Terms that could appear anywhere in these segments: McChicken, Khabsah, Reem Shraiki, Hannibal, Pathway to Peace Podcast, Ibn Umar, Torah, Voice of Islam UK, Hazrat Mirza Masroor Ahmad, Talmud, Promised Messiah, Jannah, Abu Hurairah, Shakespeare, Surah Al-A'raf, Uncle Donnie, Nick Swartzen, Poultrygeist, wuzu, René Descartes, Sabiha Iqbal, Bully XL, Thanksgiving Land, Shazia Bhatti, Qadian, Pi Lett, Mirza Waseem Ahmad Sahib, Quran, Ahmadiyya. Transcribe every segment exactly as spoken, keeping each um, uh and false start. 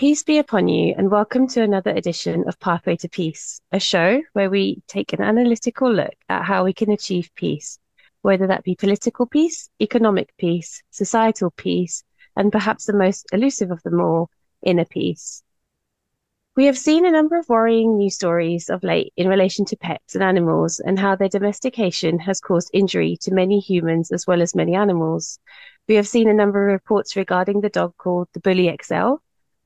Peace be upon you, and welcome to another edition of Pathway to Peace, a show where we take an analytical look at how we can achieve peace, whether that be political peace, economic peace, societal peace, and perhaps the most elusive of them all, inner peace. We have seen a number of worrying news stories of late in relation to pets and animals and how their domestication has caused injury to many humans as well as many animals. We have seen a number of reports regarding the dog called the Bully X L,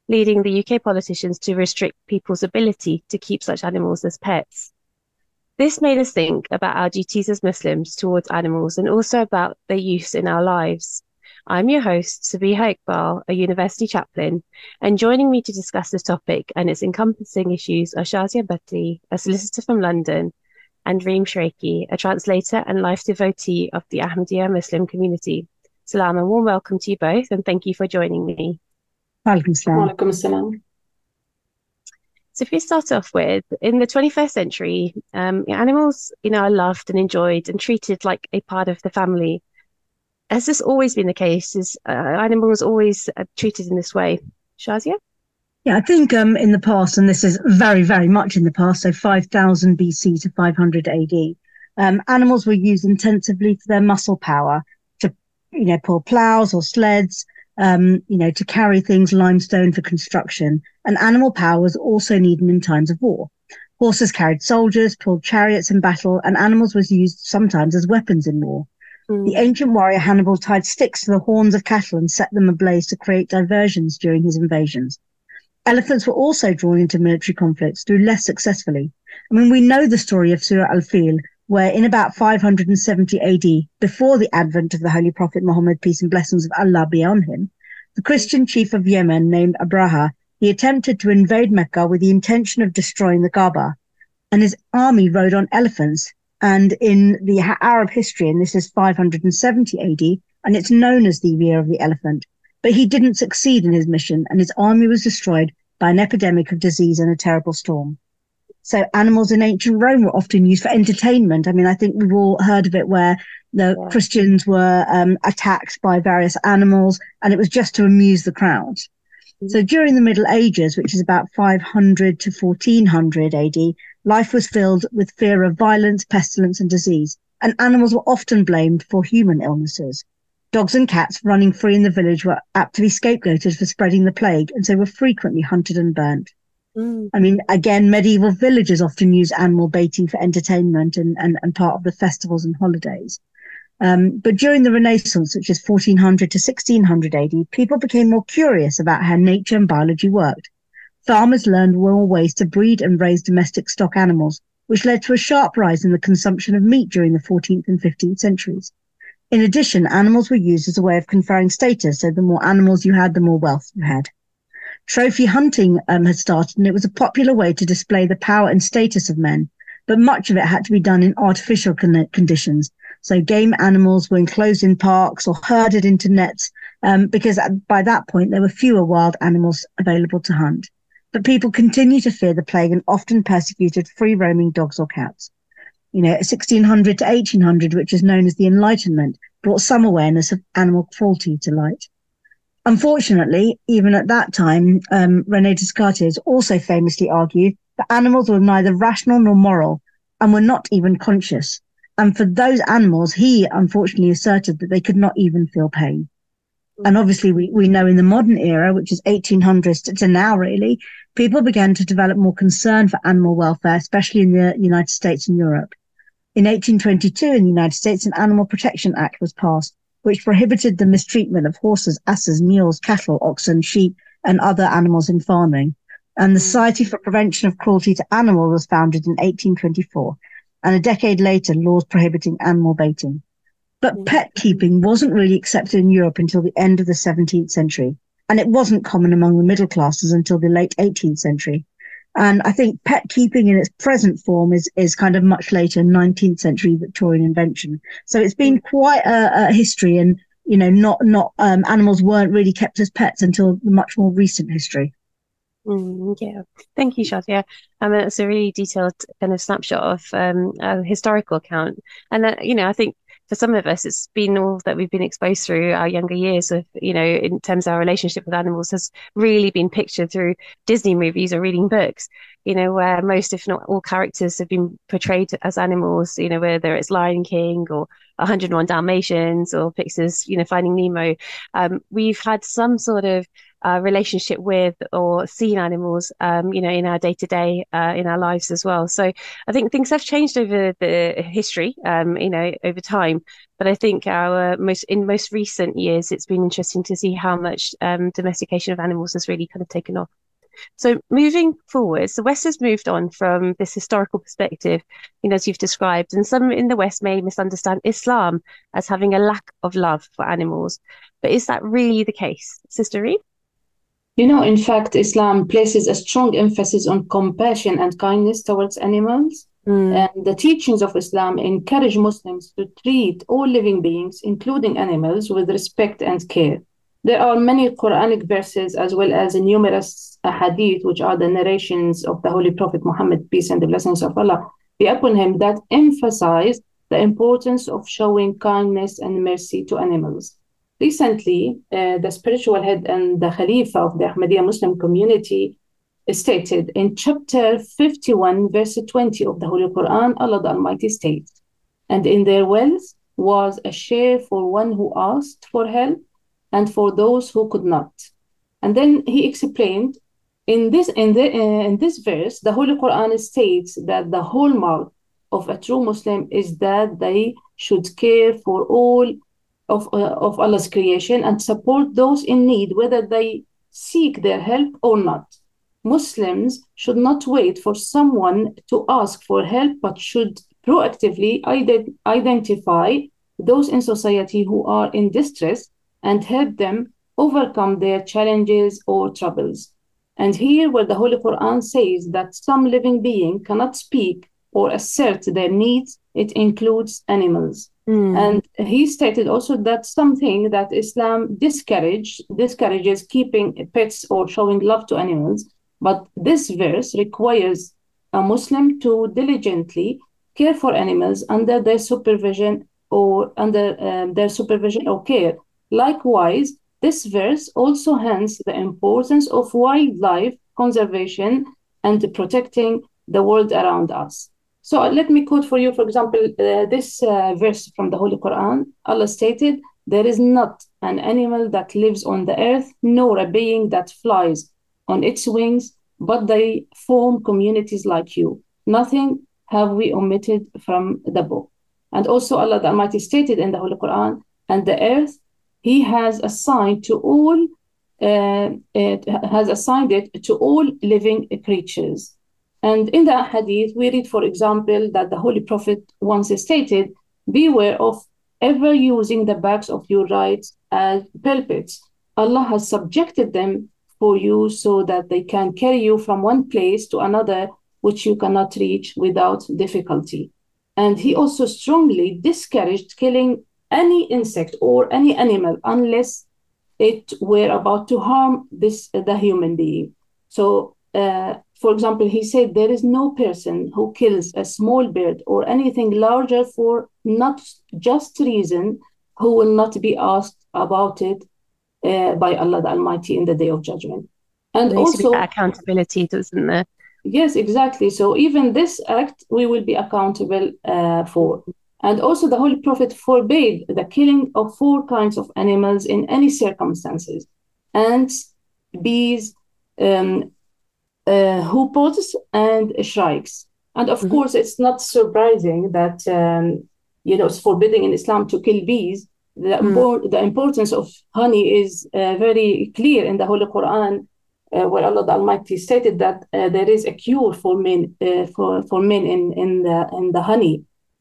leading the U K politicians to restrict people's ability to keep such animals as pets. This made us think about our duties as Muslims towards animals and also about their use in our lives. I'm your host, Sabiha Iqbal, a university chaplain, and joining me to discuss this topic and its encompassing issues are Shazia Bhatti, a solicitor from London, and Reem Shraiki, a translator and life devotee of the Ahmadiyya Muslim community. Salam and warm welcome to you both, and thank you for joining me. So if we start off with, in the twenty-first century, um, animals you know, are loved and enjoyed and treated like a part of the family. Has this always been the case? Is uh, animals always uh, treated in this way? Shazia? Yeah, I think um, in the past, and this is very, very much in the past, so five thousand B C to five hundred A D, um, animals were used intensively for their muscle power to you know, pull ploughs or sleds, Um, you know, to carry things, limestone for construction, and animal power was also needed in times of war. Horses carried soldiers, pulled chariots in battle, and animals was used sometimes as weapons in war. Mm. The ancient warrior Hannibal tied sticks to the horns of cattle and set them ablaze to create diversions during his invasions. Elephants were also drawn into military conflicts, though less successfully. I mean, we know the story of Surah Al-Fil, where in about five hundred seventy A D, before the advent of the Holy Prophet Muhammad, peace and blessings of Allah be on him, the Christian chief of Yemen named Abraha, he attempted to invade Mecca with the intention of destroying the Kaaba, and his army rode on elephants. And in the Arab history, and this is five hundred seventy A D, and it's known as the year of the elephant, but he didn't succeed in his mission, and his army was destroyed by an epidemic of disease and a terrible storm. So animals in ancient Rome were often used for entertainment. I mean, I think we've all heard of it where the yeah. Christians were um, attacked by various animals, and it was just to amuse the crowd. Mm-hmm. So during the Middle Ages, which is about five hundred to fourteen hundred A D, life was filled with fear of violence, pestilence and disease, and animals were often blamed for human illnesses. Dogs and cats running free in the village were apt to be scapegoated for spreading the plague, and so were frequently hunted and burnt. I mean, again, medieval villages often use animal baiting for entertainment and, and, and part of the festivals and holidays. Um, but during the Renaissance, which is fourteen hundred to sixteen hundred A D, people became more curious about how nature and biology worked. Farmers learned more ways to breed and raise domestic stock animals, which led to a sharp rise in the consumption of meat during the fourteenth and fifteenth centuries. In addition, animals were used as a way of conferring status, so the more animals you had, the more wealth you had. Trophy hunting um, had started, and it was a popular way to display the power and status of men, but much of it had to be done in artificial con- conditions. So game animals were enclosed in parks or herded into nets, um, because by that point there were fewer wild animals available to hunt. But people continued to fear the plague and often persecuted free-roaming dogs or cats. You know, sixteen hundred to eighteen hundred, which is known as the Enlightenment, brought some awareness of animal cruelty to light. Unfortunately, even at that time, um, René Descartes also famously argued that animals were neither rational nor moral and were not even conscious. And for those animals, he unfortunately asserted that they could not even feel pain. And obviously, we, we know in the modern era, which is eighteen hundreds to, to now, really, people began to develop more concern for animal welfare, especially in the United States and Europe. In eighteen twenty-two, in the United States, an Animal Protection Act was passed, which prohibited the mistreatment of horses, asses, mules, cattle, oxen, sheep, and other animals in farming. And the Society for Prevention of Cruelty to Animals was founded in eighteen twenty-four. And a decade later, laws prohibiting animal baiting. But pet keeping wasn't really accepted in Europe until the end of the seventeenth century. And it wasn't common among the middle classes until the late eighteenth century. And I think pet keeping in its present form is, is kind of much later, nineteenth century Victorian invention. So it's been quite a, a history, and, you know, not, not, um, animals weren't really kept as pets until the much more recent history. Mm, yeah. Thank you, Shazia. I mean, it's a really detailed kind of snapshot of, um, a historical account. And, uh, you know, I think for some of us, it's been all that we've been exposed through our younger years of, you know, in terms of our relationship with animals has really been pictured through Disney movies or reading books, you know, where most, if not all, characters have been portrayed as animals, you know, whether it's Lion King or one hundred and one Dalmatians or Pixar's, you know, Finding Nemo. Um, we've had some sort of uh, relationship with or seen animals, um, you know, in our day-to-day, uh, in our lives as well. So I think things have changed over the history, um, you know, over time. But I think our most in most recent years, it's been interesting to see how much um, domestication of animals has really kind of taken off. So moving forward, the West has moved on from this historical perspective, you know, as you've described, and some in the West may misunderstand Islam as having a lack of love for animals. But is that really the case, Sister Reem? You know, in fact, Islam places a strong emphasis on compassion and kindness towards animals. Mm. And the teachings of Islam encourage Muslims to treat all living beings, including animals, with respect and care. There are many Quranic verses as well as numerous hadith, which are the narrations of the Holy Prophet Muhammad, peace and the blessings of Allah be upon him, that emphasize the importance of showing kindness and mercy to animals. Recently, uh, the spiritual head and the Khalifa of the Ahmadiyya Muslim community stated in chapter fifty-one, verse twenty of the Holy Quran, Allah the Almighty states, "And in their wealth was a share for one who asked for help, and for those who could not." And then he explained, in this in, the, uh, in this verse, the Holy Quran states that the hallmark of a true Muslim is that they should care for all of, uh, of Allah's creation and support those in need, whether they seek their help or not. Muslims should not wait for someone to ask for help, but should proactively ident- identify those in society who are in distress and help them overcome their challenges or troubles. And here where the Holy Quran says that some living being cannot speak or assert their needs, it includes animals. Mm. And he stated also that something that Islam discourage, discourages keeping pets or showing love to animals. But this verse requires a Muslim to diligently care for animals under their supervision or under um, their supervision or care. Likewise, this verse also hints the importance of wildlife conservation and protecting the world around us. So let me quote for you, for example, uh, this uh, verse from the Holy Quran. Allah stated, "There is not an animal that lives on the earth, nor a being that flies on its wings, but they form communities like you. Nothing have we omitted from the book." And also Allah the Almighty stated in the Holy Quran, "And the earth, He has assigned to all, uh, it has assigned it to all living creatures." And in the hadith, we read, for example, that the Holy Prophet once stated, "Beware of ever using the backs of your rights as pulpits. Allah has subjected them for you so that they can carry you from one place to another, which you cannot reach without difficulty." And he also strongly discouraged killing any insect or any animal unless it were about to harm this the human being. So, uh, for example, he said, "There is no person who kills a small bird or anything larger for not just reason who will not be asked about it uh, by Allah the Almighty in the Day of Judgment." And there also that accountability, doesn't there? Yes, exactly. So even this act we will be accountable uh, for. And also the Holy Prophet forbade the killing of four kinds of animals in any circumstances: ants, bees, um, uh, hoopoes, and shrikes. And of mm-hmm. course, it's not surprising that, um, you know, it's forbidding in Islam to kill bees. The, mm. impor- the importance of honey is uh, very clear in the Holy Quran, uh, where Allah the Almighty stated that uh, there is a cure for men, uh, for, for men in, in, the, in the honey.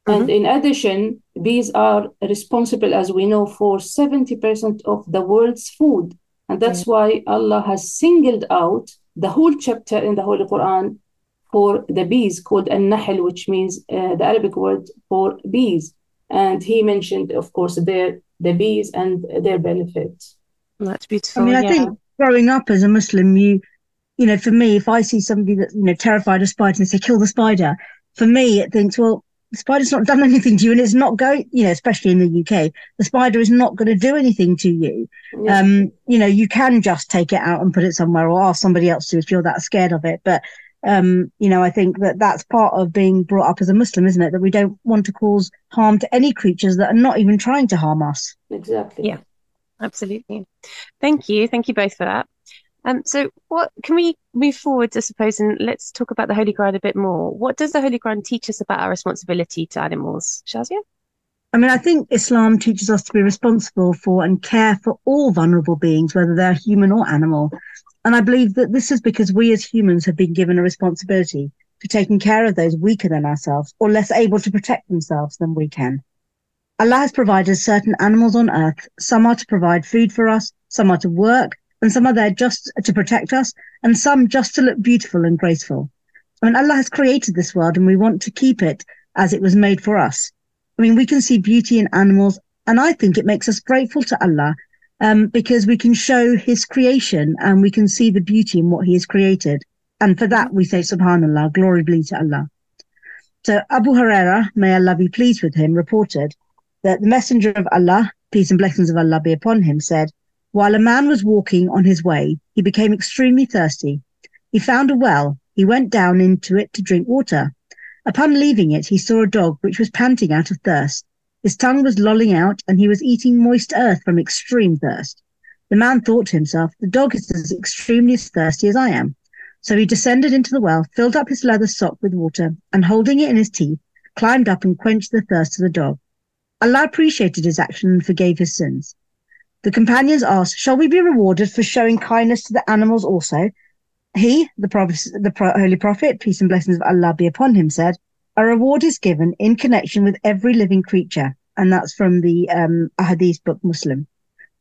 And mm-hmm. in addition, bees are responsible, as we know, for seventy percent of the world's food. And that's yeah. why Allah has singled out the whole chapter in the Holy Quran for the bees, called An-Nahl, which means uh, the Arabic word for bees. And he mentioned, of course, their the bees and their benefits. Well, that's beautiful. I mean, yeah. I think growing up as a Muslim, you, you know, for me, if I see somebody that, you know, terrified of spiders and say, "Kill the spider," for me, it thinks, well, The spider's not done anything to you, and it's not going, you know, especially in the U K, the spider is not going to do anything to you. Yeah. Um, you know, you can just take it out and put it somewhere or ask somebody else to if you're that scared of it. But, um, you know, I think that that's part of being brought up as a Muslim, isn't it? That we don't want to cause harm to any creatures that are not even trying to harm us. Exactly. Yeah, absolutely. Thank you. Thank you both for that. Um, so what can we move forward, I suppose, and let's talk about the Holy Quran a bit more. What does the Holy Quran teach us about our responsibility to animals, Shazia? I mean, I think Islam teaches us to be responsible for and care for all vulnerable beings, whether they're human or animal. And I believe that this is because we as humans have been given a responsibility for taking care of those weaker than ourselves or less able to protect themselves than we can. Allah has provided certain animals on earth. Some are to provide food for us, some are to work, and some are there just to protect us, and some just to look beautiful and graceful. I mean, Allah has created this world, and we want to keep it as it was made for us. I mean, we can see beauty in animals, and I think it makes us grateful to Allah, um, because we can show his creation, and we can see the beauty in what he has created. And for that, we say, subhanallah, glory be to Allah. So Abu Hurairah, may Allah be pleased with him, reported that the messenger of Allah, peace and blessings of Allah be upon him, said, "While a man was walking on his way, he became extremely thirsty. He found a well. He went down into it to drink water. Upon leaving it, he saw a dog which was panting out of thirst. His tongue was lolling out, and he was eating moist earth from extreme thirst. The man thought to himself, 'The dog is as extremely thirsty as I am.' So he descended into the well, filled up his leather sock with water, and holding it in his teeth, climbed up and quenched the thirst of the dog. Allah appreciated his action and forgave his sins." The companions asked, "Shall we be rewarded for showing kindness to the animals also?" He, the, prophet, the pro- Holy Prophet, peace and blessings of Allah be upon him, said, "A reward is given in connection with every living creature." And that's from the um, Ahadith book Muslim.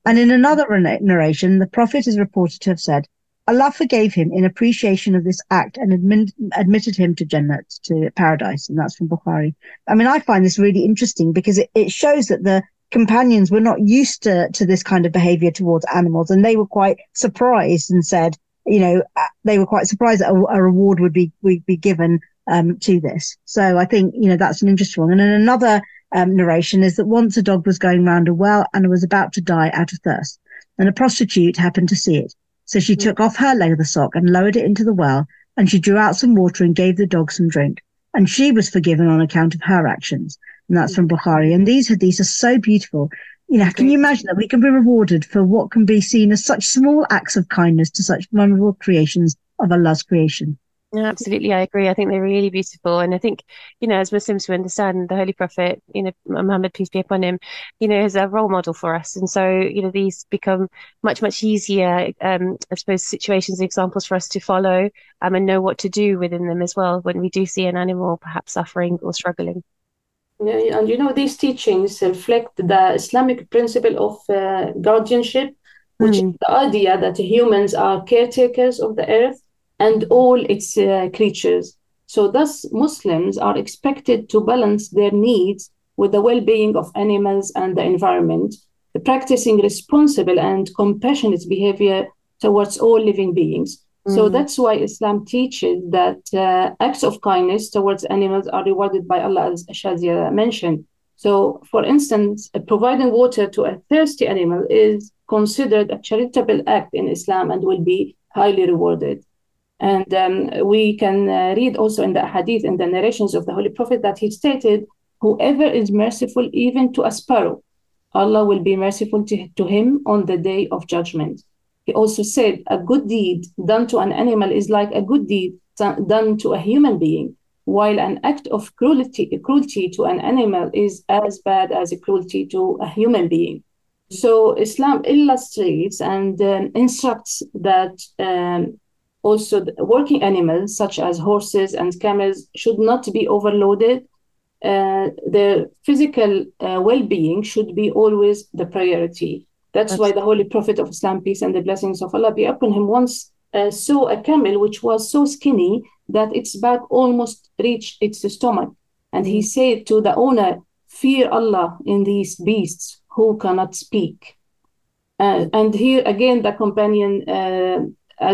And in another narration, the Prophet is reported to have said, "Allah forgave him in appreciation of this act and admin- admitted him to Jannah, to paradise." And that's from Bukhari. I mean, I find this really interesting because it, it shows that the companions were not used to, to this kind of behavior towards animals, and they were quite surprised and said, you know, they were quite surprised that a, a reward would be would be given um, to this. So I think, you know, that's an interesting one. And then another um, narration is that once a dog was going round a well and was about to die out of thirst, and a prostitute happened to see it. So she took off her leather sock and lowered it into the well, and she drew out some water and gave the dog some drink. And she was forgiven on account of her actions. And that's from Bukhari. And these hadiths are so beautiful. You know, can you imagine that we can be rewarded for what can be seen as such small acts of kindness to such vulnerable creations of Allah's creation? Yeah, absolutely. I agree. I think they're really beautiful. And I think, you know, as Muslims, we understand the Holy Prophet, you know, Muhammad, peace be upon him, you know, is a role model for us. And so, you know, these become much, much easier, um, I suppose, situations, examples for us to follow um, and know what to do within them as well when we do see an animal perhaps suffering or struggling. Yeah, and, you know, these teachings reflect the Islamic principle of uh, guardianship, which mm. is the idea that humans are caretakers of the earth and all its uh, creatures. So thus, Muslims are expected to balance their needs with the well-being of animals and the environment, practicing responsible and compassionate behavior towards all living beings. Mm. So that's why Islam teaches that uh, acts of kindness towards animals are rewarded by Allah, as Shazia mentioned. So, for instance, providing water to a thirsty animal is considered a charitable act in Islam and will be highly rewarded. And um, we can uh, read also in the hadith and the narrations of the Holy Prophet that he stated, "Whoever is merciful even to a sparrow, Allah will be merciful to, to him on the day of judgment." He also said, "A good deed done to an animal is like a good deed done to a human being, while an act of cruelty, cruelty to an animal is as bad as a cruelty to a human being." So Islam illustrates and um, instructs that um, also, working animals such as horses and camels should not be overloaded. Uh, their physical uh, well-being should be always the priority. That's, That's why the Holy Prophet of Islam, peace and the blessings of Allah be upon him, once uh, saw a camel which was so skinny that its back almost reached its stomach. And he said to the owner, "Fear Allah in these beasts who cannot speak." Uh, and here again, the companion... Uh,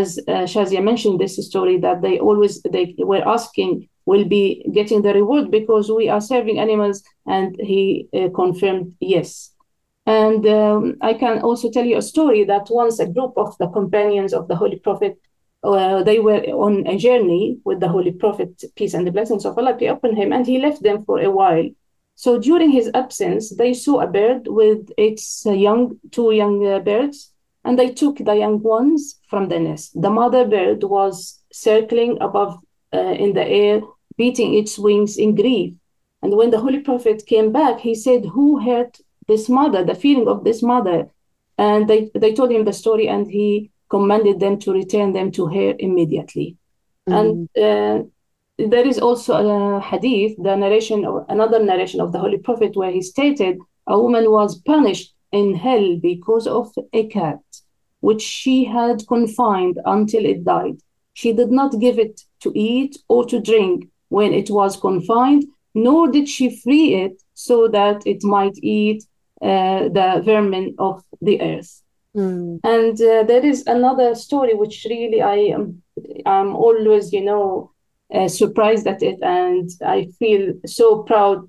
As uh, Shazia mentioned, this story that they always they were asking, will be getting the reward because we are serving animals? And he uh, confirmed yes. And um, I can also tell you a story that once a group of the companions of the Holy Prophet, uh, they were on a journey with the Holy Prophet, peace and the blessings of Allah be upon him, and he left them for a while. So during his absence, they saw a bird with its young, two young uh, birds, and they took the young ones from the nest. The mother bird was circling above uh, in the air, beating its wings in grief. And when the Holy Prophet came back, he said, who hurt this mother, the feeling of this mother? And they, they told him the story, and he commanded them to return them to her immediately. Mm-hmm. And uh, there is also a hadith, the narration of another narration of the Holy Prophet, where he stated a woman was punished in hell because of a cat which she had confined until it died. She did not give it to eat or to drink when it was confined, nor did she free it so that it might eat uh, the vermin of the earth. Mm. And uh, there is another story which really I am I'm always, you know, uh, surprised at it, and I feel so proud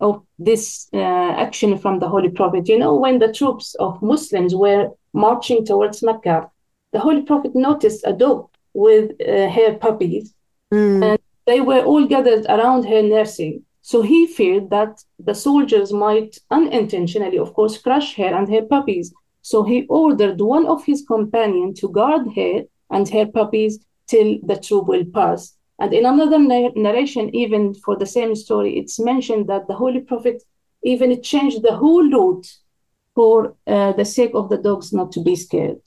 of this uh, action from the Holy Prophet. You know, when the troops of Muslims were marching towards Mecca, the Holy Prophet noticed a dog with uh, her puppies, mm. and they were all gathered around her nursing. So he feared that the soldiers might unintentionally, of course, crush her and her puppies. So he ordered one of his companions to guard her and her puppies till the troop will pass. And in another na- narration, even for the same story, it's mentioned that the Holy Prophet even changed the whole route for uh, the sake of the dogs not to be scared.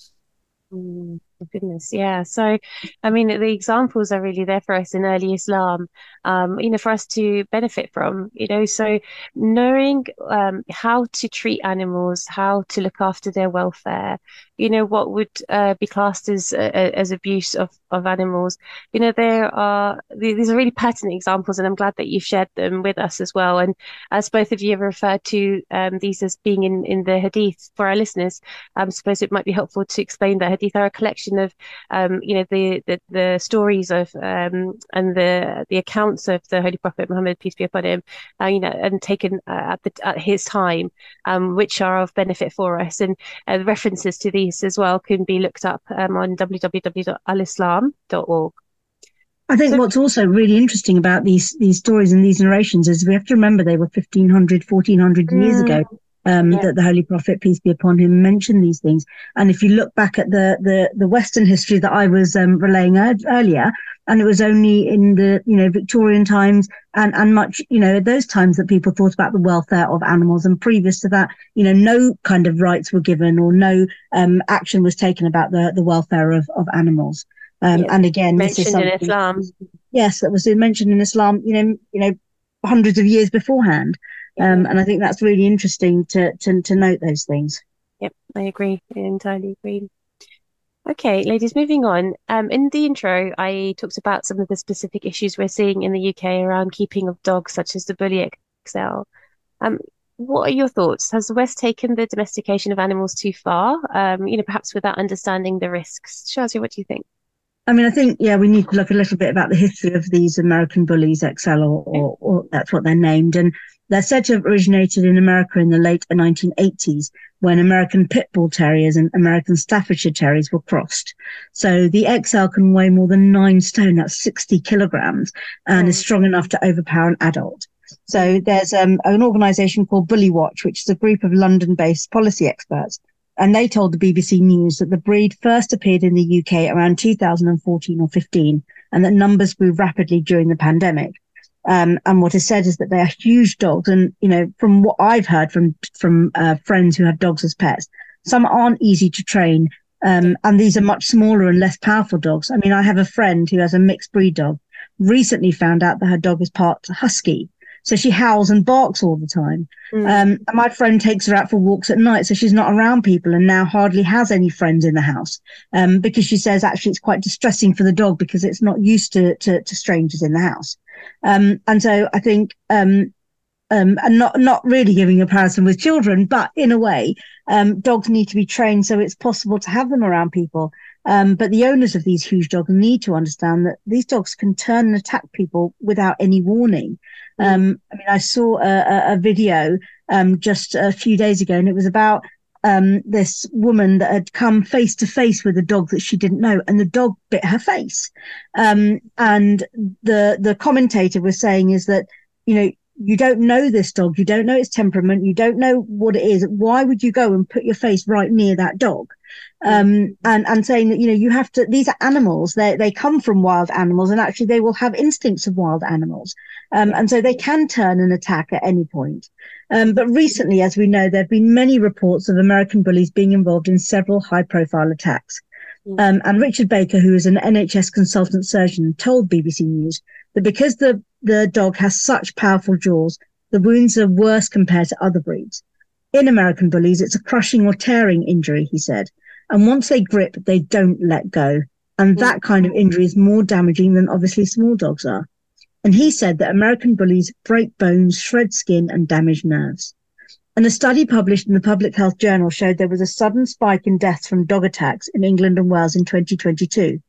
Mm, goodness, yeah. So, I mean, the examples are really there for us in early Islam, um, you know, for us to benefit from, you know, so knowing um, how to treat animals, how to look after their welfare, you know, what would uh, be classed as uh, as abuse of, of animals. You know, there are, these are really pertinent examples, and I'm glad that you've shared them with us as well. And as both of you have referred to um, these as being in, in the hadith for our listeners, I suppose it might be helpful to explain that hadith are a collection of, um, you know, the, the, the stories of um, and the the accounts of the Holy Prophet Muhammad, peace be upon him, uh, you know, and taken uh, at, the, at his time, um, which are of benefit for us. And uh, the references to these as well can be looked up um, on w w w dot al islam dot org. I think so, what's also really interesting about these these stories and these narrations is we have to remember they were fifteen hundred, fourteen hundred mm, years ago um, yeah. that the Holy Prophet, peace be upon him, mentioned these things. And if you look back at the the, the Western history that I was um, relaying er- earlier, and it was only in the, you know, Victorian times and, and much, you know, those times that people thought about the welfare of animals. And previous to that, you know, no kind of rights were given or no um, action was taken about the, the welfare of, of animals. Um, yeah. And again, mentioned this is something, in Islam. Yes, that was mentioned in Islam, you know, you know, hundreds of years beforehand. Yeah. Um, and I think that's really interesting to, to, to note those things. Yep, I agree. I entirely agree. Okay, ladies, moving on. Um, in the intro, I talked about some of the specific issues we're seeing in the U K around keeping of dogs, such as the Bully X L. Um, what are your thoughts? Has the West taken the domestication of animals too far? Um, you know, perhaps without understanding the risks. Shazia, what do you think? I mean, I think, yeah, we need to look a little bit about the history of these American Bullies X L, or, or, or that's what they're named. And they're said to have originated in America in the late nineteen eighties, when American Pit Bull Terriers and American Staffordshire Terriers were crossed. So the X L can weigh more than nine stone, that's sixty kilograms, and is strong enough to overpower an adult. So there's um, an organisation called Bully Watch, which is a group of London-based policy experts. And they told the B B C News that the breed first appeared in the U K around two thousand fourteen or fifteen, and that numbers grew rapidly during the pandemic. Um, and what is said is that they are huge dogs. And, you know, from what I've heard from from uh, friends who have dogs as pets, some aren't easy to train. Um, and these are much smaller and less powerful dogs. I mean, I have a friend who has a mixed breed dog, recently found out that her dog is part husky. So she howls and barks all the time. Mm. Um, and my friend takes her out for walks at night, so she's not around people, and now hardly has any friends in the house, um, because she says actually it's quite distressing for the dog because it's not used to to, to strangers in the house. Um, and so I think, um, um, and not not really giving a comparison with children, but in a way, um, dogs need to be trained so it's possible to have them around people. Um, but the owners of these huge dogs need to understand that these dogs can turn and attack people without any warning. Um, I mean, I saw a, a video um, just a few days ago, and it was about um, this woman that had come face to face with a dog that she didn't know, and the dog bit her face. Um, and the the commentator was saying is that, you know, you don't know this dog, you don't know its temperament, you don't know what it is. Why would you go and put your face right near that dog? Um, and, and saying that, you know, you have to, these are animals, they they come from wild animals, and actually they will have instincts of wild animals. Um, and so they can turn and attack at any point. Um, but recently, as we know, there have been many reports of American bullies being involved in several high profile attacks. Um, and Richard Baker, who is an N H S consultant surgeon, told B B C News that because the, the dog has such powerful jaws, the wounds are worse compared to other breeds. In American bullies, it's a crushing or tearing injury, he said. And once they grip, they don't let go. And that kind of injury is more damaging than obviously small dogs are. And he said that American bullies break bones, shred skin, and damage nerves. And a study published in the Public Health Journal showed there was a sudden spike in deaths from dog attacks in England and Wales in twenty twenty-two.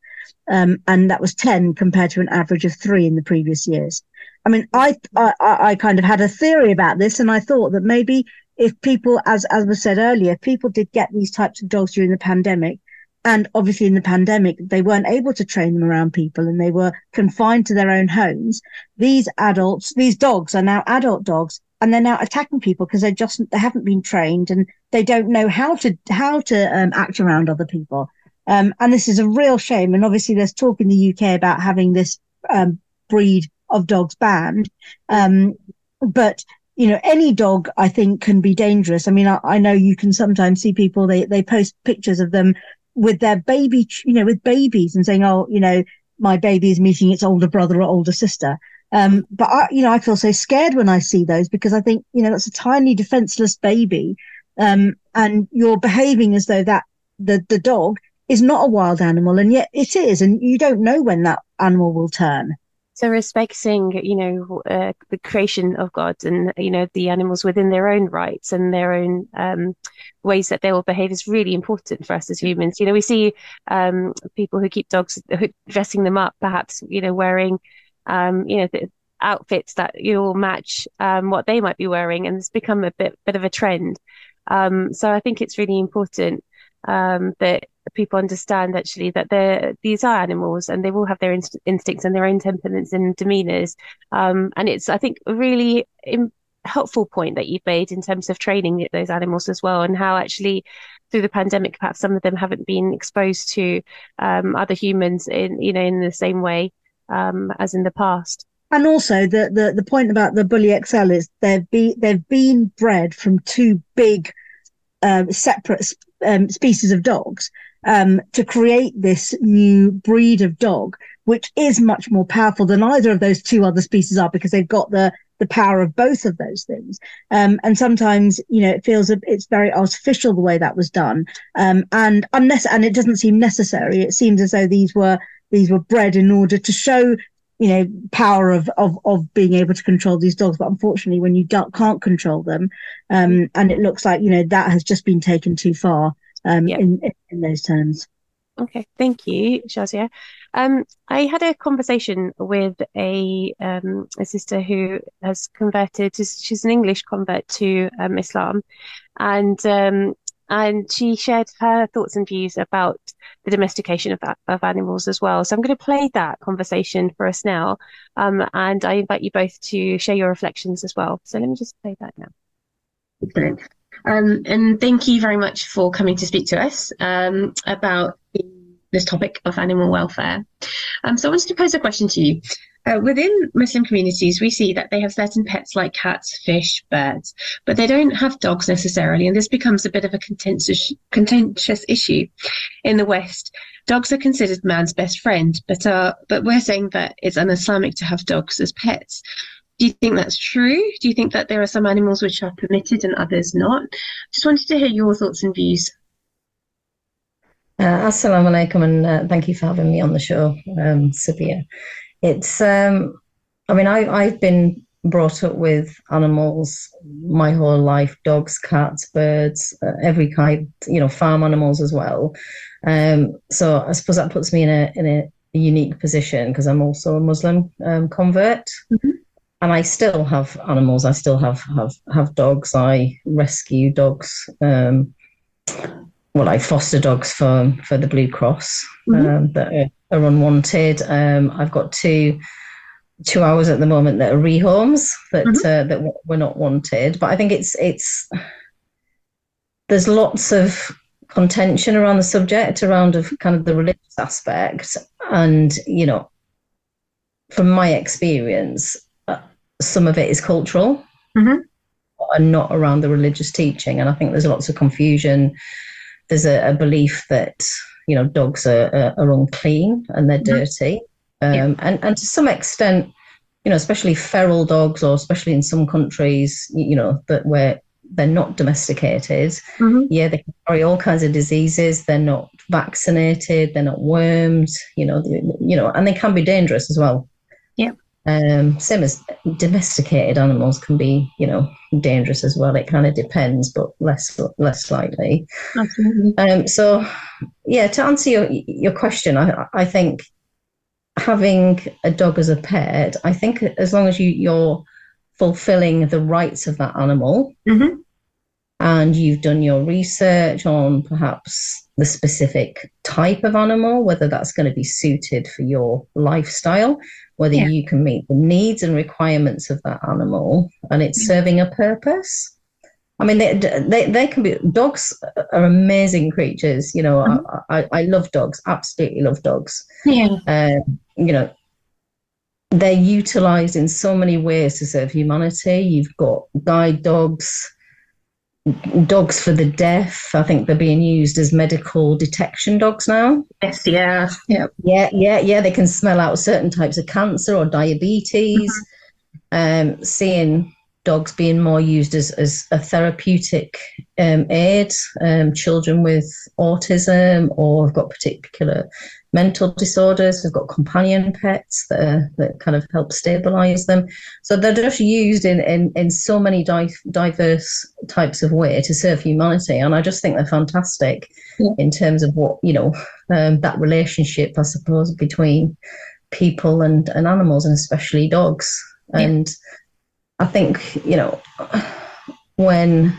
Um, and that was ten compared to an average of three in the previous years. I mean, I, I, I kind of had a theory about this, and I thought that maybe if people, as, as was said earlier, people did get these types of dogs during the pandemic, and obviously in the pandemic, they weren't able to train them around people and they were confined to their own homes. These adults, these dogs are now adult dogs, and they're now attacking people because they just, they haven't been trained and they don't know how to, how to um, act around other people. Um, and this is a real shame. And obviously there's talk in the U K about having this um, breed of dogs banned. Um, but you know, any dog, I think, can be dangerous. I mean, I, I know you can sometimes see people, they, they post pictures of them with their baby, you know, with babies and saying, oh, you know, my baby is meeting its older brother or older sister. Um, but, I, you know, I feel so scared when I see those because I think, you know, that's a tiny defenseless baby. Um, and you're behaving as though that the, the dog is not a wild animal. And yet it is. And you don't know when that animal will turn. So respecting, you know, uh, the creation of God and, you know, the animals within their own rights and their own um, ways that they will behave is really important for us as humans. You know, we see um, people who keep dogs, dressing them up, perhaps, you know, wearing, um, you know, the outfits that you'll match um, what they might be wearing. And it's become a bit, bit of a trend. Um, so I think it's really important um, that people understand actually that they're these are animals and they will have their inst- instincts and their own temperaments and demeanors, um and it's I think a really im- helpful point that you've made in terms of training those animals as well, and how actually through the pandemic perhaps some of them haven't been exposed to um other humans in you know in the same way um as in the past. And also the the, the point about the Bully X L is they've be they've been bred from two big um separate um species of dogs Um, to create this new breed of dog, which is much more powerful than either of those two other species are, because they've got the the power of both of those things. Um, and sometimes, you know, it feels it's very artificial the way that was done, um, and unless and it doesn't seem necessary. It seems as though these were these were bred in order to show, you know, power of of of being able to control these dogs. But unfortunately, when you don't, can't control them, um, and it looks like you know that has just been taken too far. Um, yep. in, in those terms. Okay, thank you, Shazia. Um, I had a conversation with a um, a sister who has converted. To, she's an English convert to um, Islam, and um, and she shared her thoughts and views about the domestication of of animals as well. So I'm going to play that conversation for us now, um, and I invite you both to share your reflections as well. So let me just play that now. Thanks. Um, and thank you very much for coming to speak to us um, about this topic of animal welfare. Um, so I wanted to pose a question to you. Uh, within Muslim communities, we see that they have certain pets like cats, fish, birds, but they don't have dogs necessarily. And this becomes a bit of a contentious, contentious issue in the West. Dogs are considered man's best friend, but uh, but we're saying that it's un-Islamic to have dogs as pets. Do you think that's true? Do you think that there are some animals which are permitted and others not? Just wanted to hear your thoughts and views. Uh, Assalamu alaikum, and uh, thank you for having me on the show, um, Sabiha. It's, um, I mean, I, I've been brought up with animals my whole life, dogs, cats, birds, uh, every kind, you know, farm animals as well. Um, so I suppose that puts me in a in a unique position because I'm also a Muslim um, convert. Mm-hmm. And I still have animals. I still have, have, have dogs. I rescue dogs. Um, well, I foster dogs for, for the Blue Cross mm-hmm. um, that are unwanted. Um, I've got two two hours at the moment that are rehomes that mm-hmm. uh, that w- were not wanted. But I think it's it's there's lots of contention around the subject, around of kind of the religious aspect, and you know, from my experience, some of it is cultural mm-hmm. and not around the religious teaching. And I think there's lots of confusion. There's a, a belief that, you know, dogs are, are, are unclean and they're mm-hmm. dirty. Um, yeah. and, and to some extent, you know, especially feral dogs, or especially in some countries, you know, that where they're not domesticated. Mm-hmm. Yeah, they can carry all kinds of diseases. They're not vaccinated. They're not wormed, you know, they, you know, and they can be dangerous as well. Yeah. Um, same as domesticated animals can be, you know, dangerous as well. It kind of depends, but less less likely. Absolutely. Um, so, yeah, to answer your your question, I I think having a dog as a pet, I think as long as you you're fulfilling the rights of that animal, mm-hmm. and you've done your research on perhaps the specific type of animal, whether that's going to be suited for your lifestyle, whether yeah. you can meet the needs and requirements of that animal, and it's yeah. serving a purpose. I mean, they, they, they can be, dogs are amazing creatures. You know, mm-hmm. I, I, I love dogs, absolutely love dogs. Yeah. Uh, you know, they're utilized in so many ways to serve humanity. You've got guide dogs, dogs for the deaf. I think they're being used as medical detection dogs now. Yes, yeah. Yeah, yeah, yeah. yeah. They can smell out certain types of cancer or diabetes. Mm-hmm. Um, seeing dogs being more used as, as a therapeutic um, aid. Um, children with autism or have got particular mental disorders. We've got companion pets that, are, that kind of help stabilise them. So they're just used in, in, in so many di- diverse types of way to serve humanity. And I just think they're fantastic yeah. in terms of what, you know, um, that relationship, I suppose, between people and, and animals, and especially dogs. Yeah. And I think, you know, when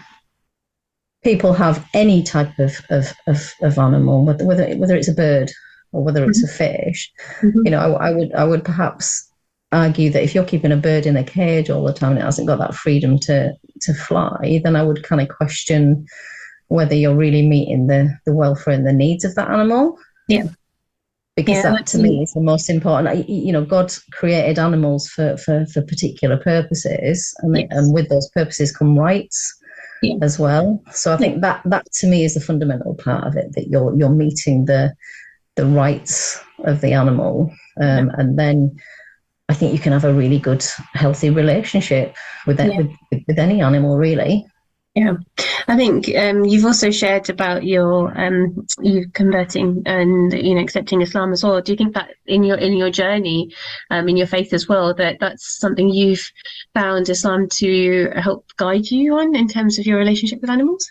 people have any type of, of, of, of animal, whether whether it's a bird or whether it's mm-hmm. a fish, mm-hmm. you know, I, I would I would perhaps argue that if you're keeping a bird in a cage all the time and it hasn't got that freedom to, to fly, then I would kind of question whether you're really meeting the, the welfare and the needs of that animal. Yeah. Because yeah, that, to me, is the most important. You know, God created animals for, for, for particular purposes, and, yes. and with those purposes come rights yeah. as well. So I think yeah. that, that to me is the fundamental part of it, that you're you're meeting the the rights of the animal, um, yeah. and then I think you can have a really good, healthy relationship with yeah. with, with any animal, really. Yeah, I think um, you've also shared about your um, you converting and, you know, accepting Islam as well. Do you think that in your in your journey, um, in your faith as well, that that's something you've found Islam to help guide you on in terms of your relationship with animals?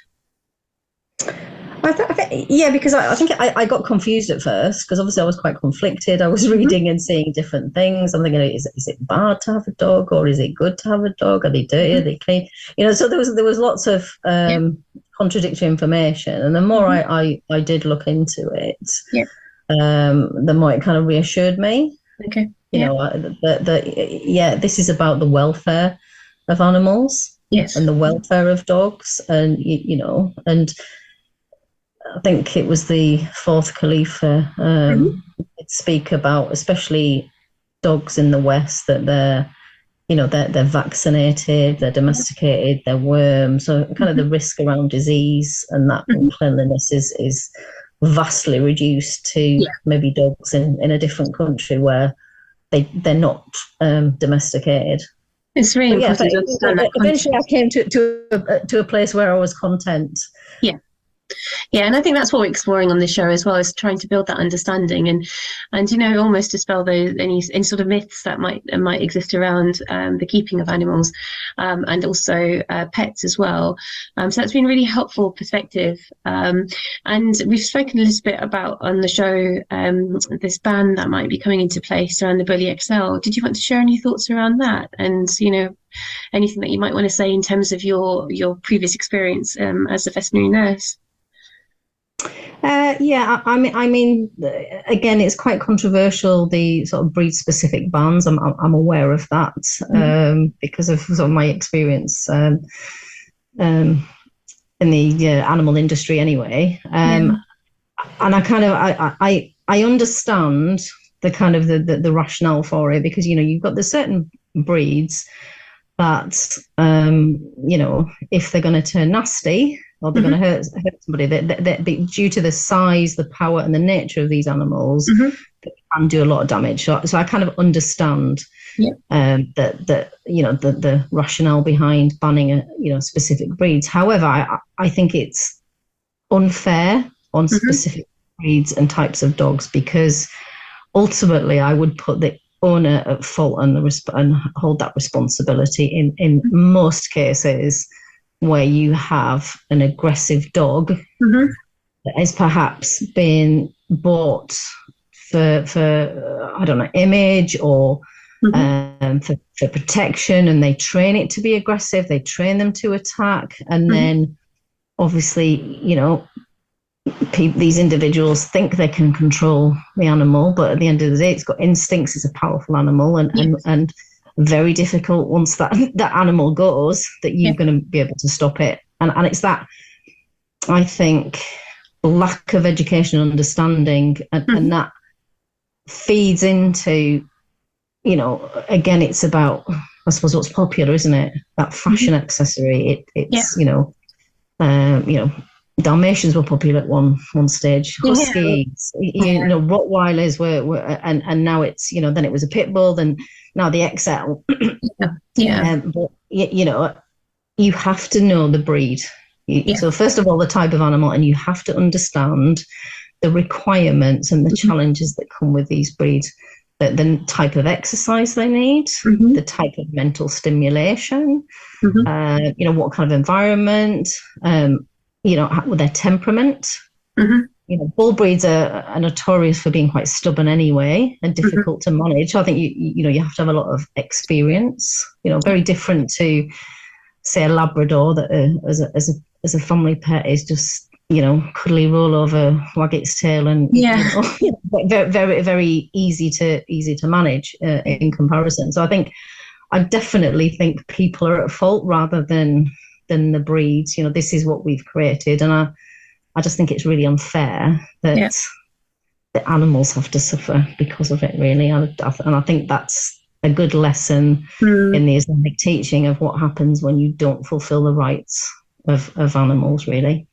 I th- I th- yeah, because I, I think I, I got confused at first, because obviously I was quite conflicted. I was reading mm-hmm. and seeing different things. I'm thinking, is, is it bad to have a dog, or is it good to have a dog? Are they dirty? Mm-hmm. Are they clean? You know, so there was there was lots of um, yeah. contradictory information. And the more mm-hmm. I, I, I did look into it, yeah. um, the more it kind of reassured me. Okay. You yeah. know, that, that, yeah, this is about the welfare of animals yes. and the welfare of dogs. And, you, you know, and I think it was the fourth Caliph um, mm-hmm. speak about, especially dogs in the West, that they're, you know, they're, they're vaccinated, they're domesticated, they're wormed. So kind mm-hmm. of the risk around disease and that mm-hmm. uncleanliness is, is vastly reduced to yeah. maybe dogs in, in a different country where they, they're not um, domesticated. It's really but important yeah, to understand that. Eventually I came to, to, a, to a place where I was content. Yeah. Yeah, and I think that's what we're exploring on this show as well, is trying to build that understanding and, and you know, almost dispel those any any sort of myths that might might exist around um, the keeping of animals um, and also uh, pets as well. Um, so that's been a really helpful perspective. Um, and we've spoken a little bit about on the show um, this ban that might be coming into place around the Bully X L. Did you want to share any thoughts around that? And, you know, anything that you might want to say in terms of your your previous experience um, as a veterinary nurse? Uh, yeah, I, I mean, I mean, again, it's quite controversial, the sort of breed-specific bans. I'm, I'm aware of that mm. um, because of sort of my experience um, um, in the uh, animal industry, anyway. Um, yeah. And I kind of, I, I, I understand the kind of the, the the rationale for it, because you know you've got the certain breeds that um, you know, if they're going to turn nasty, or they're mm-hmm. going to hurt, hurt somebody, they, they, they, due to the size, the power and the nature of these animals, mm-hmm. they can do a lot of damage. So, so I kind of understand yeah. um, that, that, you know, the, the rationale behind banning, a, you know, specific breeds. However, I, I think it's unfair on mm-hmm. specific breeds and types of dogs, because ultimately I would put the owner at fault and, the resp- and hold that responsibility in, in mm-hmm. most cases where you have an aggressive dog mm-hmm. that has perhaps been bought for, for I don't know, image or mm-hmm. um, for, for protection, and they train it to be aggressive, they train them to attack, and mm-hmm. then obviously, you know, pe- these individuals think they can control the animal, but at the end of the day, it's got instincts, it's a powerful animal, and, yes. and, and very difficult once that, that animal goes, that you're yeah. going to be able to stop it. And and it's that, I think, lack of education and understanding, and, mm-hmm. and that feeds into, you know, again, it's about, I suppose, what's popular, isn't it? That fashion mm-hmm. accessory. It, it's, yeah. you know, um, you know, Dalmatians were popular at one one stage. Huskies, yeah. you know, Rottweilers were, were and, and now it's, you know, then it was a pit bull, then now the X L. yeah. yeah. Um, but, you, you know, you have to know the breed. You, yeah. So first of all, the type of animal, and you have to understand the requirements and the mm-hmm. challenges that come with these breeds, the, the type of exercise they need, mm-hmm. the type of mental stimulation, mm-hmm. uh, you know, what kind of environment, um, you know, with their temperament. Mm-hmm. You know, bull breeds are, are notorious for being quite stubborn anyway and difficult mm-hmm. to manage. So I think, you you know, you have to have a lot of experience, you know, very different to, say, a Labrador that uh, as, a, as, a, as a family pet is just, you know, cuddly, roll over, wag its tail, and yeah. you know, very, very, very easy to, easy to manage uh, in comparison. So I think, I definitely think people are at fault rather than... than the breeds. You know, this is what we've created, and I I just think it's really unfair that yeah. the animals have to suffer because of it, really. I, I, and I think that's a good lesson mm. in the Islamic teaching of what happens when you don't fulfill the rights of, of animals, really.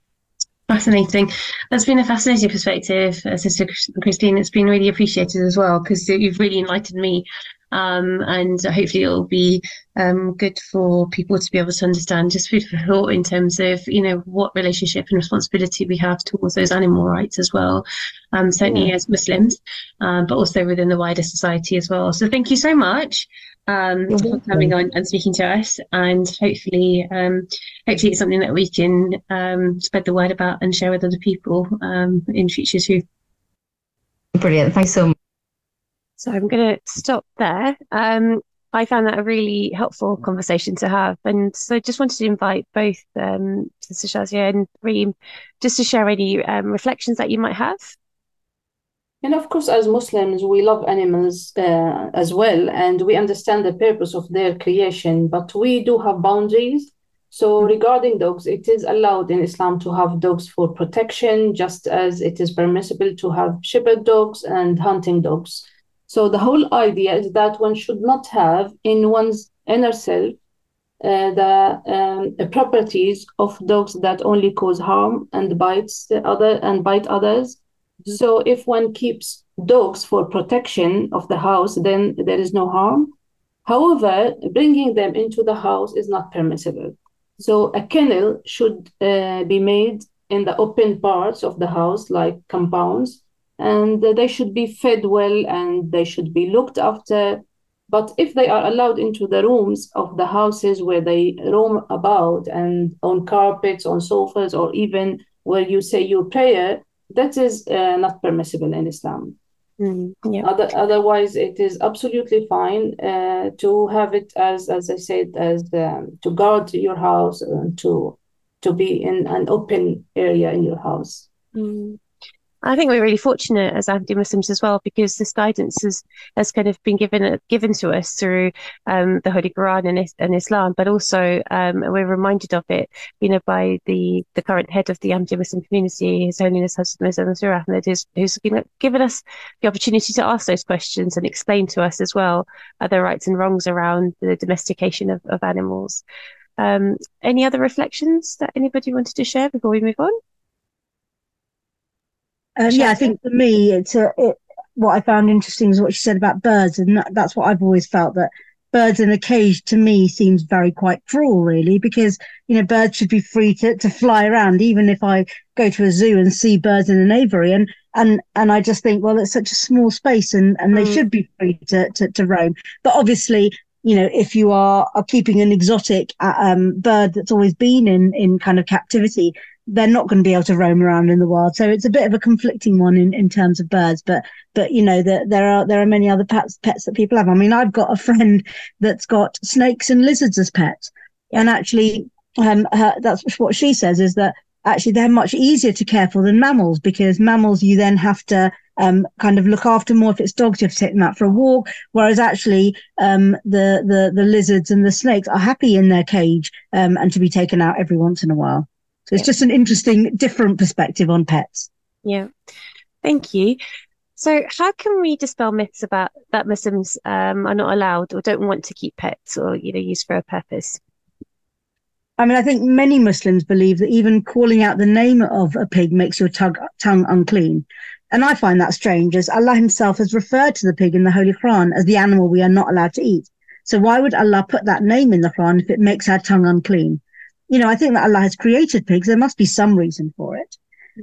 Fascinating. That's been a fascinating perspective, uh, Sister Christine. It's been really appreciated as well, because you've really enlightened me. Um, and hopefully it'll be um, good for people to be able to understand, just food for thought in terms of, you know, what relationship and responsibility we have towards those animal rights as well, um, certainly yeah. as Muslims, um, but also within the wider society as well. So thank you so much um, for coming on and speaking to us, and hopefully um, hopefully it's something that we can um, spread the word about and share with other people um, in future too. Brilliant. Thanks so much. So I'm going to stop there. Um, I found that a really helpful conversation to have. And so I just wanted to invite both um, Sister Shazia and Reem just to share any um, reflections that you might have. And of course, as Muslims, we love animals uh, as well, and we understand the purpose of their creation, but we do have boundaries. So regarding dogs, it is allowed in Islam to have dogs for protection, just as it is permissible to have shepherd dogs and hunting dogs. So the whole idea is that one should not have in one's inner self uh, the um, properties of dogs that only cause harm and bites the other and bite others. So if one keeps dogs for protection of the house, then there is no harm. However, bringing them into the house is not permissible. So a kennel should uh, be made in the open parts of the house, like compounds, and they should be fed well and they should be looked after. But if they are allowed into the rooms of the houses where they roam about and on carpets, on sofas, or even where you say your prayer, that is uh, not permissible in Islam. Mm, yeah. Other, otherwise, it is absolutely fine uh, to have it as, as I said, as um, to guard your house and to to be in an open area in your house. Mm. I think we're really fortunate as Ahmadi Muslims as well, because this guidance has, has kind of been given given to us through um, the Holy Quran and, and Islam, but also um, we're reminded of it, you know, by the, the current head of the Ahmadi Muslim community, His Holiness Hazrat Mirza Masroor Ahmad, who's, who's you know, given us the opportunity to ask those questions and explain to us as well uh, the rights and wrongs around the domestication of, of animals. Um, any other reflections that anybody wanted to share before we move on? Um, yeah, I think for me, it's a, it, what I found interesting is what she said about birds, and that, that's what I've always felt, that birds in a cage to me seems very quite cruel, really, because, you know, birds should be free to, to fly around, even if I go to a zoo and see birds in an aviary, and and, and I just think, well, it's such a small space, and, and they mm. should be free to, to, to roam. But obviously, you know, if you are, are keeping an exotic um, bird that's always been in, in kind of captivity, they're not going to be able to roam around in the wild. So it's a bit of a conflicting one in, in terms of birds. But, but you know, the, there are there are many other pets, pets that people have. I mean, I've got a friend that's got snakes and lizards as pets. And actually, um, her, that's what she says, is that actually they're much easier to care for than mammals, because mammals you then have to um, kind of look after more. If it's dogs, you have to take them out for a walk. Whereas actually um, the, the, the lizards and the snakes are happy in their cage um, and to be taken out every once in a while. So it's just an interesting, different perspective on pets. Yeah. Thank you. So how can we dispel myths about that Muslims um, are not allowed or don't want to keep pets or, you know, use for a purpose? I mean, I think many Muslims believe that even calling out the name of a pig makes your tug- tongue unclean. And I find that strange, as Allah himself has referred to the pig in the Holy Quran as the animal we are not allowed to eat. So why would Allah put that name in the Quran if it makes our tongue unclean? You know, I think that Allah has created pigs. There must be some reason for it.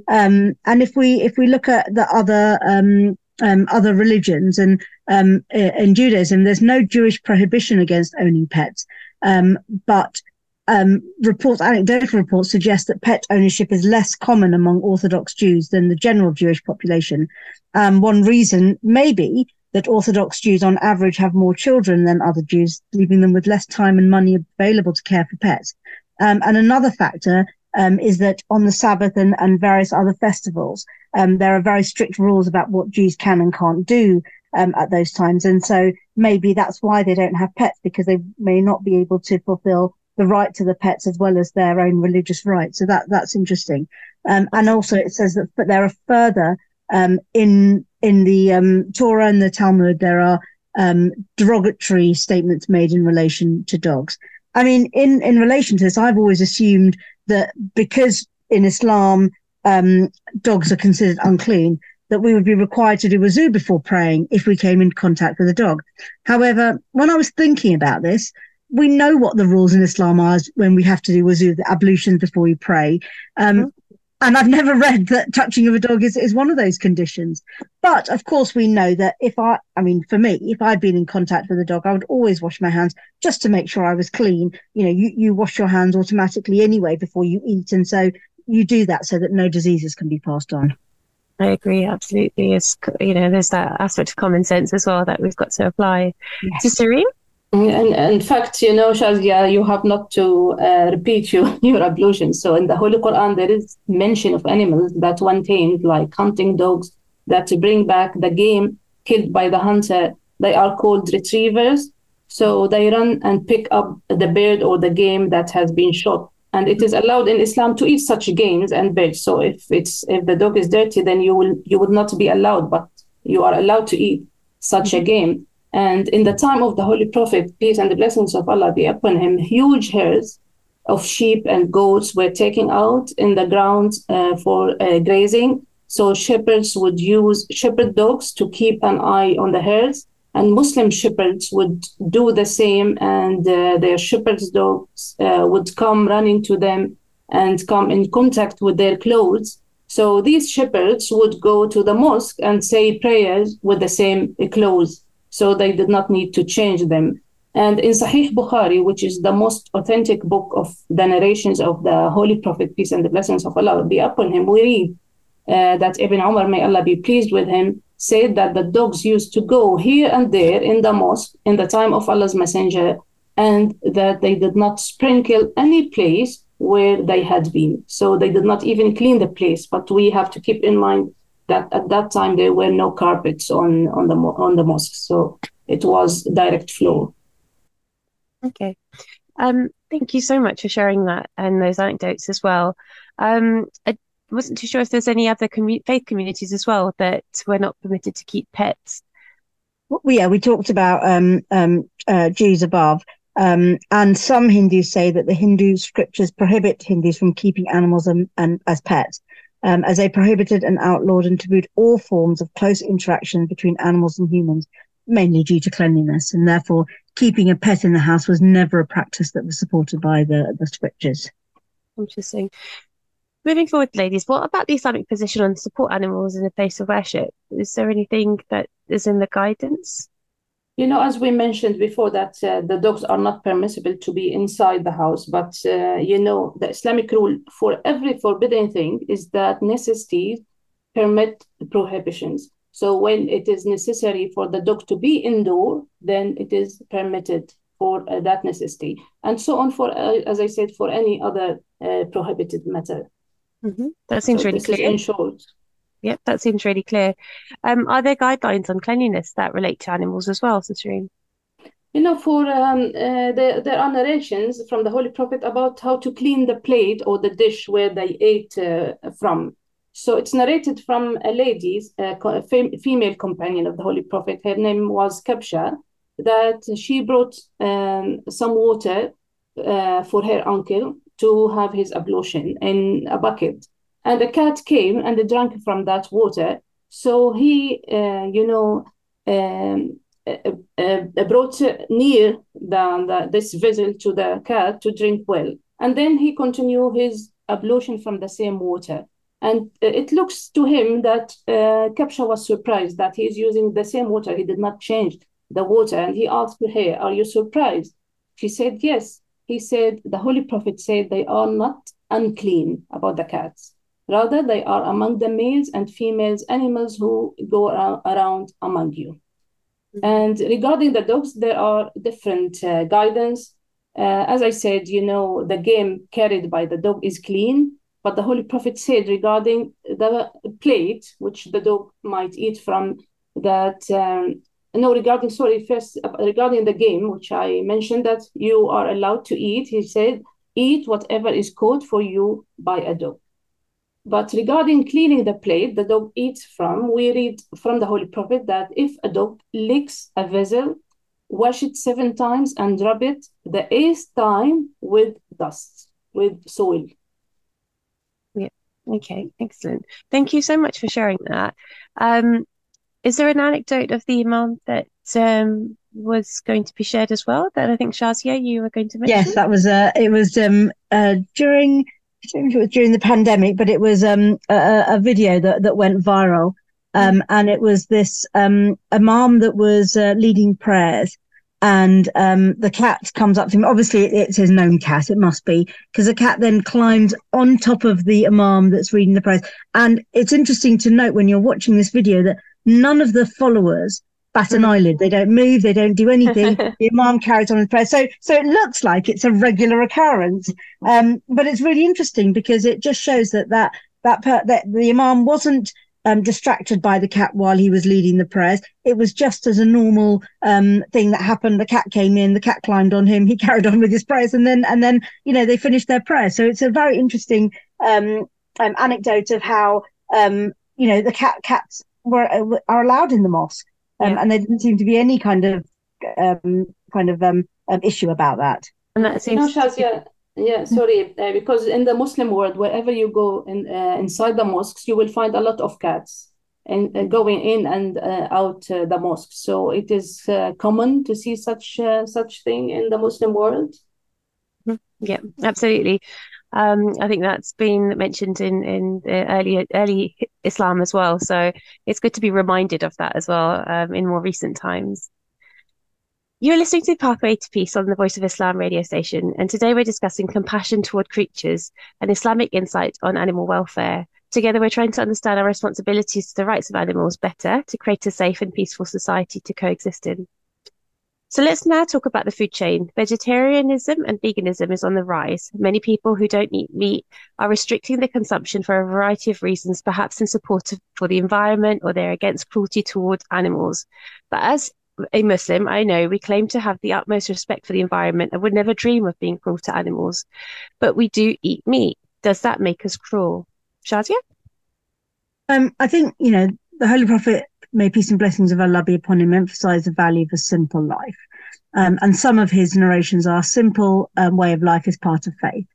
Um, and if we if we look at the other um, um, other religions and um, in Judaism, there's no Jewish prohibition against owning pets. Um, but um, reports, anecdotal reports, suggest that pet ownership is less common among Orthodox Jews than the general Jewish population. Um, one reason may be that Orthodox Jews on average have more children than other Jews, leaving them with less time and money available to care for pets. Um, and another factor um, is that on the Sabbath and, and various other festivals, um, there are very strict rules about what Jews can and can't do um, at those times. And so maybe that's why they don't have pets, because they may not be able to fulfill the right to the pets as well as their own religious rights. So that that's interesting. Um, and also it says that but there are further um, in in the um, Torah and the Talmud, there are um, derogatory statements made in relation to dogs. I mean, in, in relation to this, I've always assumed that because in Islam, um, dogs are considered unclean, that we would be required to do wuzu before praying if we came in contact with a dog. However, when I was thinking about this, we know what the rules in Islam are when we have to do wuzu, the ablutions before we pray. Um, mm-hmm. And I've never read that touching of a dog is, is one of those conditions. But of course, we know that if I, I mean, for me, if I'd been in contact with a dog, I would always wash my hands just to make sure I was clean. You know, you, you wash your hands automatically anyway before you eat. And so you do that so that no diseases can be passed on. I agree, absolutely. It's, you know, there's that aspect of common sense as well that we've got to apply. Yes. Sister Reem? And, and in fact, you know, Shazia, you have not to uh, repeat your, your ablution. So in the Holy Quran, there is mention of animals that one tamed, like hunting dogs, that to bring back the game killed by the hunter. They are called retrievers. So they run and pick up the bird or the game that has been shot. And it is allowed in Islam to eat such games and birds. So if it's if the dog is dirty, then you will you would not be allowed, but you are allowed to eat such a game. And in the time of the Holy Prophet, peace and the blessings of Allah be upon him, huge herds of sheep and goats were taken out in the ground uh, for uh, grazing. So shepherds would use shepherd dogs to keep an eye on the herds, and Muslim shepherds would do the same, and uh, their shepherd's dogs uh, would come running to them and come in contact with their clothes. So these shepherds would go to the mosque and say prayers with the same clothes. So they did not need to change them. And in Sahih Bukhari, which is the most authentic book of the narrations of the Holy Prophet, peace and the blessings of Allah be upon him, we read uh, that Ibn Umar, may Allah be pleased with him, said that the dogs used to go here and there in the mosque in the time of Allah's Messenger, and that they did not sprinkle any place where they had been. So they did not even clean the place. But we have to keep in mind that at that time there were no carpets on, on the on the mosque. So it was direct flow. Okay. Um, thank you so much for sharing that and those anecdotes as well. Um, I wasn't too sure if there's any other commu- faith communities as well that were not permitted to keep pets. Well, yeah, we talked about um, um, uh, Jews above. Um, and some Hindus say that the Hindu scriptures prohibit Hindus from keeping animals and, and as pets, um, as they prohibited and outlawed and tabooed all forms of close interaction between animals and humans, mainly due to cleanliness, and therefore keeping a pet in the house was never a practice that was supported by the, the scriptures. Interesting. Moving forward, ladies, what about the Islamic position on support animals in a place of worship? Is there anything that is in the guidance? You know, as we mentioned before, that uh, the dogs are not permissible to be inside the house. But, uh, you know, the Islamic rule for every forbidden thing is that necessities permit prohibitions. So when it is necessary for the dog to be indoor, then it is permitted for uh, that necessity. And so on, for uh, as I said, for any other uh, prohibited matter. Mm-hmm. That seems so really clear. In short. Yep, that seems really clear. Um, are there guidelines on cleanliness that relate to animals as well, Sasreen? You know, for um, uh, there, there are narrations from the Holy Prophet about how to clean the plate or the dish where they ate uh, from. So it's narrated from a lady's, a fem- female companion of the Holy Prophet. Her name was Khabsah, that she brought um, some water uh, for her uncle to have his ablution in a bucket. And a cat came and drank from that water. So he, uh, you know, um, uh, uh, brought near the, the, this vessel to the cat to drink well. And then he continued his ablution from the same water. And it looks to him that uh, Khabsah was surprised that he is using the same water. He did not change the water. And he asked her, "Are you surprised?" She said, "Yes." He said, "The Holy Prophet said they are not unclean about the cats. Rather, they are among the males and females animals who go around among you." Mm-hmm. And regarding the dogs, there are different uh, guidance. Uh, as I said, you know, the game carried by the dog is clean, but the Holy Prophet said regarding the plate, which the dog might eat from, that, um, no, regarding, sorry, first, uh, regarding the game, which I mentioned that you are allowed to eat, he said, "Eat whatever is caught for you by a dog." But regarding cleaning the plate the dog eats from, we read from the Holy Prophet that if a dog licks a vessel, wash it seven times and rub it the eighth time with dust, with soil. Yeah. Okay, excellent. Thank you so much for sharing that. Um, is there an anecdote of the Imam that um, was going to be shared as well that I think, Shazia, you were going to mention? Yes, that was, uh, it was um, uh, during... I don't know if it was during the pandemic, but it was um, a, a video that, that went viral. Um, and it was this um, imam that was uh, leading prayers. And um, the cat comes up to him. Obviously, it, it's his known cat. It must be, because the cat then climbs on top of the imam that's reading the prayers. And it's interesting to note when you're watching this video that none of the followers bat an eyelid. They don't move. They don't do anything. The imam carries on in prayer. So, so it looks like it's a regular occurrence. Um, but it's really interesting because it just shows that that that, per- that the imam wasn't um, distracted by the cat while he was leading the prayers. It was just as a normal um, thing that happened. The cat came in. The cat climbed on him. He carried on with his prayers, and then and then you know they finished their prayers. So it's a very interesting um, um, anecdote of how um, you know the cat cats were are allowed in the mosque. Um, yeah. And there didn't seem to be any kind of um, kind of um, um, issue about that. And that seems. No, Shazia, yeah, sorry, uh, because in the Muslim world, wherever you go in, uh, inside the mosques, you will find a lot of cats and uh, going in and uh, out uh, the mosque. So it is uh, common to see such uh, such thing in the Muslim world. Yeah, absolutely. Um, I think that's been mentioned in, in the early, early Islam as well. So it's good to be reminded of that as well um, in more recent times. You're listening to Pathway to Peace on the Voice of Islam radio station. And today we're discussing compassion toward creatures and Islamic insight on animal welfare. Together, we're trying to understand our responsibilities to the rights of animals better to create a safe and peaceful society to coexist in. So let's now talk about the food chain. Vegetarianism and veganism is on the rise. Many people who don't eat meat are restricting their consumption for a variety of reasons, perhaps in support of, for the environment, or they're against cruelty toward animals. But as a Muslim, I know we claim to have the utmost respect for the environment and would never dream of being cruel to animals. But we do eat meat. Does that make us cruel? Shazia? Um, I think, you know, the Holy Prophet, may peace and blessings of Allah be upon him, emphasise the value of a simple life. Um, and some of his narrations are simple um, way of life is part of faith.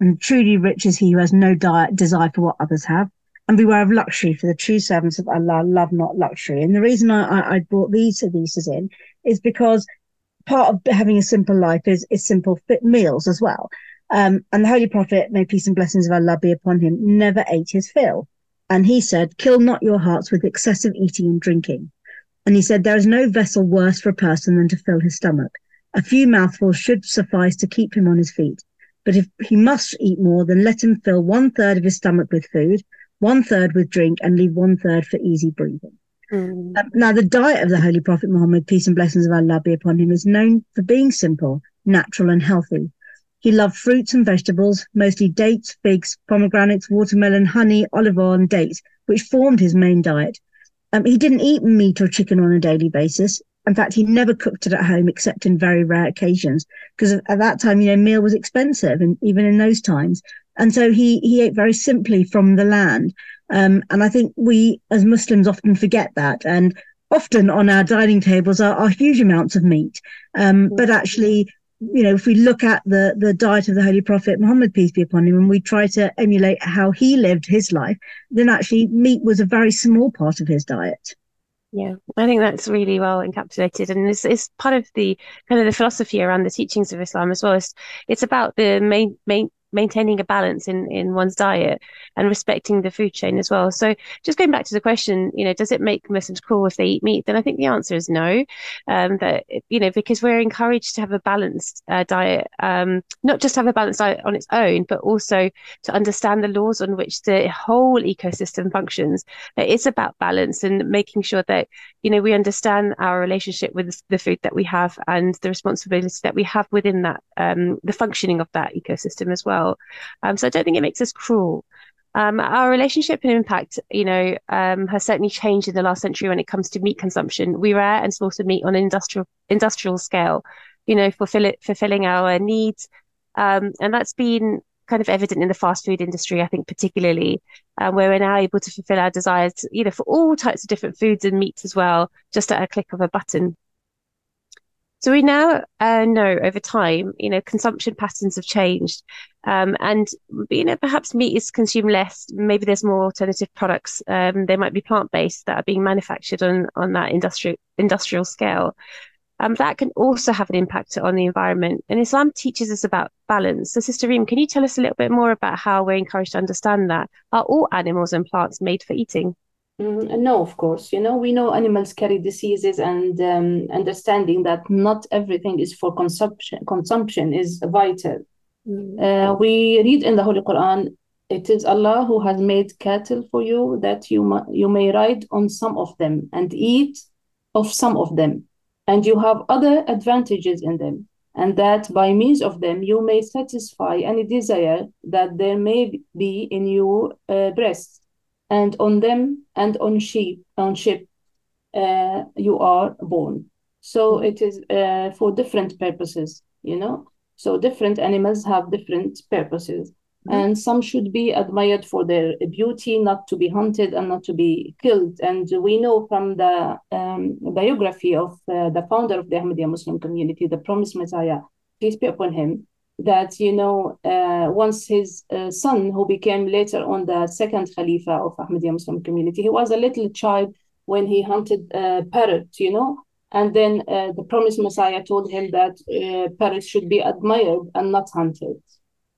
And truly rich is he who has no di- desire for what others have. And beware of luxury, for the true servants of Allah love not luxury. And the reason I, I, I brought these addresses in is because part of having a simple life is, is simple fit meals as well. Um, and the Holy Prophet, may peace and blessings of Allah be upon him, never ate his fill. And he said, kill not your hearts with excessive eating and drinking. And he said, there is no vessel worse for a person than to fill his stomach. A few mouthfuls should suffice to keep him on his feet. But if he must eat more, then let him fill one third of his stomach with food, one third with drink, and leave one third for easy breathing. Mm. Um, now, the diet of the Holy Prophet Muhammad, peace and blessings of Allah be upon him, is known for being simple, natural and healthy. He loved fruits and vegetables, mostly dates, figs, pomegranates, watermelon, honey, olive oil and dates, which formed his main diet. Um, he didn't eat meat or chicken on a daily basis. In fact, he never cooked it at home except in very rare occasions, because at that time, you know, meal was expensive, and even in those times. And so he, he ate very simply from the land. Um, and I think we as Muslims often forget that. And often on our dining tables are, are huge amounts of meat. Um, but actually, you know, if we look at the, the diet of the Holy Prophet Muhammad, peace be upon him, and we try to emulate how he lived his life, then actually meat was a very small part of his diet. Yeah, I think that's really well encapsulated. And it's, it's part of the kind of the philosophy around the teachings of Islam as well. It's, it's about the main, main, maintaining a balance in, in one's diet and respecting the food chain as well. So just going back to the question, you know, does it make Muslims cruel if they eat meat? Then I think the answer is no. Um, that, you know, because we're encouraged to have a balanced uh, diet, um, not just have a balanced diet on its own, but also to understand the laws on which the whole ecosystem functions. It is about balance and making sure that, you know, we understand our relationship with the food that we have and the responsibility that we have within that, um, the functioning of that ecosystem as well. Um, so I don't think it makes us cruel. Um, our relationship and impact, you know, um, has certainly changed in the last century when it comes to meat consumption. We rare and slaughter meat on an industrial industrial scale, you know, fulfill it, fulfilling our needs. Um, and that's been kind of evident in the fast food industry, I think, particularly, uh, where we're now able to fulfill our desires, you know, for all types of different foods and meats as well, just at a click of a button. So we now uh, know over time, you know, consumption patterns have changed, um, and, you know, perhaps meat is consumed less. Maybe there's more alternative products. Um, there might be plant-based that are being manufactured on, on that industri- industrial scale. Um, that can also have an impact on the environment. And Islam teaches us about balance. So Sister Reem, can you tell us a little bit more about how we're encouraged to understand that? Are all animals and plants made for eating? No, of course. You know, we know animals carry diseases, and um, understanding that not everything is for consumption consumption is vital. Mm-hmm. Uh, we read in the Holy Quran, it is Allah who has made cattle for you that you, ma- you may ride on some of them and eat of some of them, and you have other advantages in them, and that by means of them you may satisfy any desire that there may be in your uh, breasts. And on them and on sheep, on sheep, uh, you are born. So it is uh, for different purposes, you know. So different animals have different purposes. Mm-hmm. And some should be admired for their beauty, not to be hunted and not to be killed. And we know from the um, biography of uh, the founder of the Ahmadiyya Muslim community, the Promised Messiah, peace be upon him, that, you know, uh, once his uh, son, who became later on the second Khalifa of Ahmadiyya Muslim community, he was a little child when he hunted uh, parrots, you know, and then uh, the Promised Messiah told him that uh, parrots should be admired and not hunted.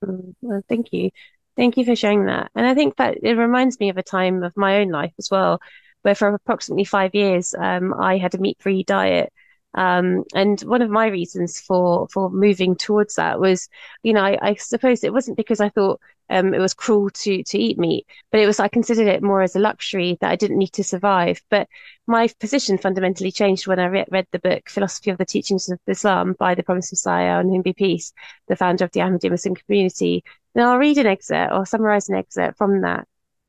Mm, well, thank you. Thank you for sharing that. And I think that it reminds me of a time of my own life as well, where for approximately five years, um, I had a meat-free diet. Um, and one of my reasons for, for moving towards that was, you know, I, I suppose it wasn't because I thought um, it was cruel to, to eat meat, but it was, I considered it more as a luxury that I didn't need to survive. But my position fundamentally changed when I re- read the book, Philosophy of the Teachings of Islam by the Promised Messiah, on whom be peace, the founder of the Ahmadiyya Muslim community. And I'll read an excerpt or summarize an excerpt from that,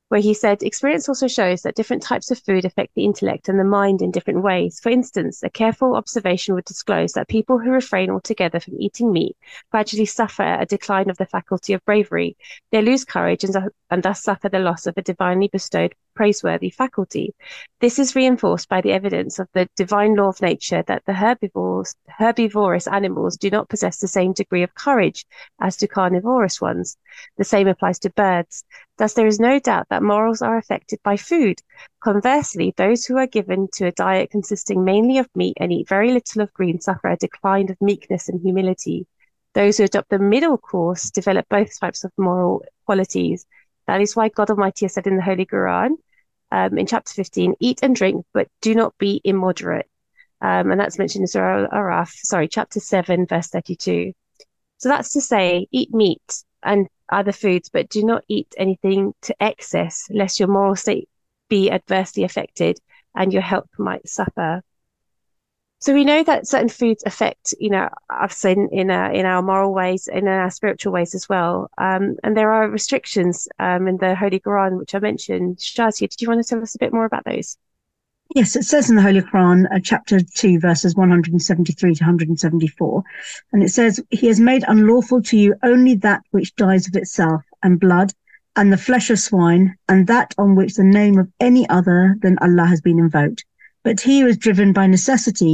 where he said, experience also shows that different types of food affect the intellect and the mind in different ways. For instance, a careful observation would disclose that people who refrain altogether from eating meat gradually suffer a decline of the faculty of bravery. They lose courage and, and thus suffer the loss of a divinely bestowed praiseworthy faculty. This is reinforced by the evidence of the divine law of nature that the herbivores, herbivorous animals do not possess the same degree of courage as do carnivorous ones. The same applies to birds. Thus, there is no doubt that morals are affected by food. Conversely, those who are given to a diet consisting mainly of meat and eat very little of green suffer a decline of meekness and humility. Those who adopt the middle course develop both types of moral qualities. That is why God Almighty has said in the Holy Quran, Um, in chapter fifteen, eat and drink, but do not be immoderate. Um, and that's mentioned in Surah Al-A'raf, sorry, chapter seven, verse thirty-two. So that's to say, eat meat and other foods, but do not eat anything to excess, lest your moral state be adversely affected and your health might suffer. So we know that certain foods affect, you know, us in in our, in our moral ways and in our spiritual ways as well. Um, and there are restrictions um, in the Holy Quran, which I mentioned. Shazia, did you want to tell us a bit more about those? Yes, it says in the Holy Quran, uh, chapter two, verses one hundred seventy-three to one hundred seventy-four, and it says, He has made unlawful to you only that which dies of itself, and blood, and the flesh of swine, and that on which the name of any other than Allah has been invoked. But he who is driven by necessity,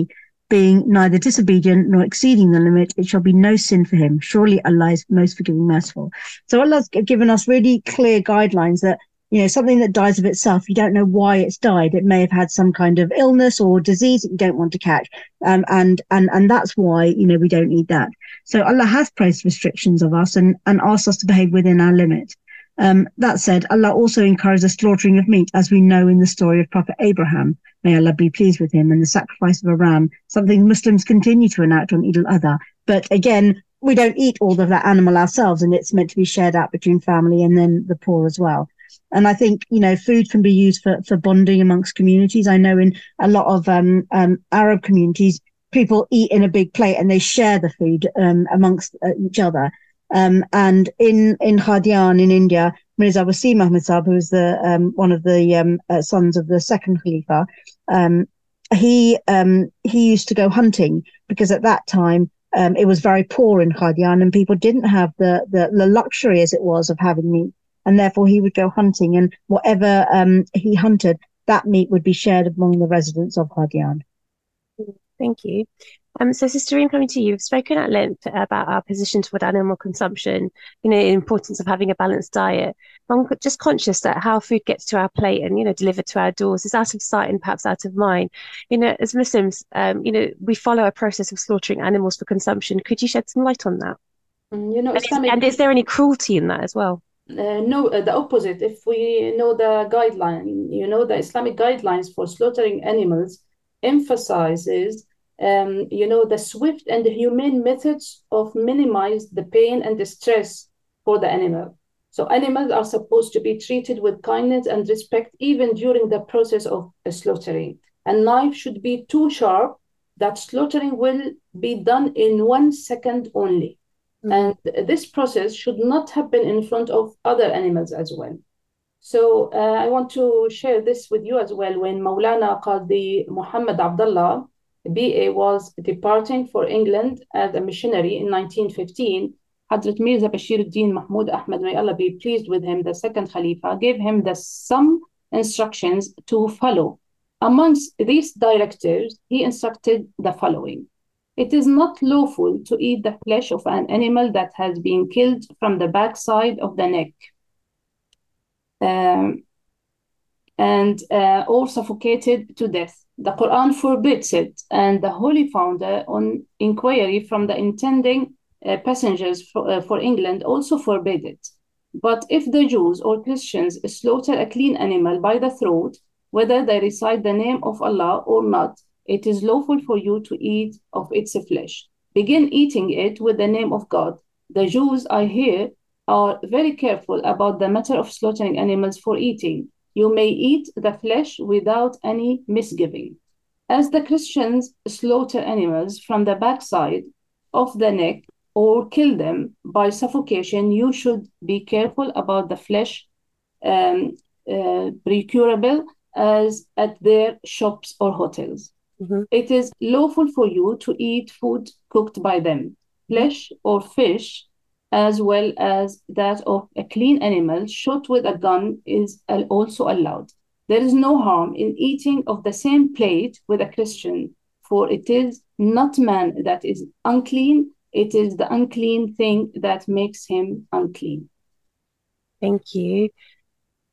being neither disobedient nor exceeding the limit, it shall be no sin for him. Surely Allah is most forgiving, merciful. So Allah's given us really clear guidelines that, you know, something that dies of itself, you don't know why it's died. It may have had some kind of illness or disease that you don't want to catch. Um, and, and, and that's why, you know, we don't need that. So Allah has placed restrictions of us and, and asked us to behave within our limit. Um, that said, Allah also encouraged the slaughtering of meat, as we know in the story of Prophet Abraham, may Allah be pleased with him, and the sacrifice of a ram, something Muslims continue to enact on Eid al-Adha. But again, we don't eat all of that animal ourselves, and it's meant to be shared out between family and then the poor as well. And I think, you know, food can be used for, for bonding amongst communities. I know in a lot of um, um, Arab communities, people eat in a big plate and they share the food um, amongst uh, each other. Um, and in, in Qadian in India, Mirza Waseem Ahmad Sahib, who is the, um, one of the, um, uh, sons of the second Khalifa, um, he, um, he used to go hunting because at that time, um, it was very poor in Qadian and people didn't have the, the, the luxury as it was of having meat. And therefore he would go hunting, and whatever, um, he hunted, that meat would be shared among the residents of Qadian. Thank you. Um, so, Sister Reem, coming to you, we've spoken at length about our position toward animal consumption, you know, the importance of having a balanced diet. I'm just conscious that how food gets to our plate and, you know, delivered to our doors is out of sight and perhaps out of mind. You know, as Muslims, um, you know, we follow a process of slaughtering animals for consumption. Could you shed some light on that? You know, and, Islamic... is, and is there any cruelty in that as well? Uh, no, uh, the opposite. If we know the guideline, you know, the Islamic guidelines for slaughtering animals emphasizes Um, you know, the swift and the humane methods of minimize the pain and the stress for the animal. So animals are supposed to be treated with kindness and respect even during the process of slaughtering. A knife should be too sharp that slaughtering will be done in one second only. Mm. And this process should not happen in front of other animals as well. So uh, I want to share this with you as well. When Maulana Qadi Muhammad Abdullah B A was departing for England as a missionary in nineteen fifteen, Hadrat Mirza Bashir al-Din Mahmoud Ahmad, may Allah be pleased with him, the second Khalifa, gave him the some instructions to follow. Amongst these directives, he instructed the following. It is not lawful to eat the flesh of an animal that has been killed from the backside of the neck. Um, and uh, or suffocated to death. The Quran forbids it, and the Holy Founder, on inquiry from the intending uh, passengers for, uh, for England also forbid it. But if the Jews or Christians slaughter a clean animal by the throat, whether they recite the name of Allah or not, it is lawful for you to eat of its flesh. Begin eating it with the name of God. The Jews, I hear, are very careful about the matter of slaughtering animals for eating. You may eat the flesh without any misgiving. As the Christians slaughter animals from the backside of the neck or kill them by suffocation, you should be careful about the flesh um, uh, procurable as at their shops or hotels. Mm-hmm. It is lawful for you to eat food cooked by them. Flesh or fish, as well as that of a clean animal shot with a gun, is also allowed. There is no harm in eating of the same plate with a Christian, for it is not man that is unclean, it is the unclean thing that makes him unclean. Thank you.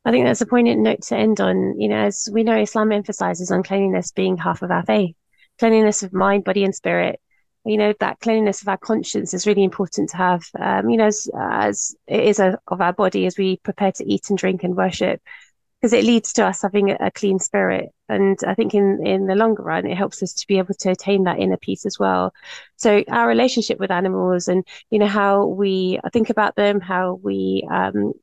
I think that's a poignant note to end on. You know, as we know, Islam emphasizes on cleanliness being half of our faith, cleanliness of mind, body, and spirit. You know, that cleanliness of our conscience is really important to have, um, you know, as, as it is a, of our body as we prepare to eat and drink and worship, because it leads to us having a, a clean spirit. And I think in, in the longer run, it helps us to be able to attain that inner peace as well. So our relationship with animals and, you know, how we think about them, how we um,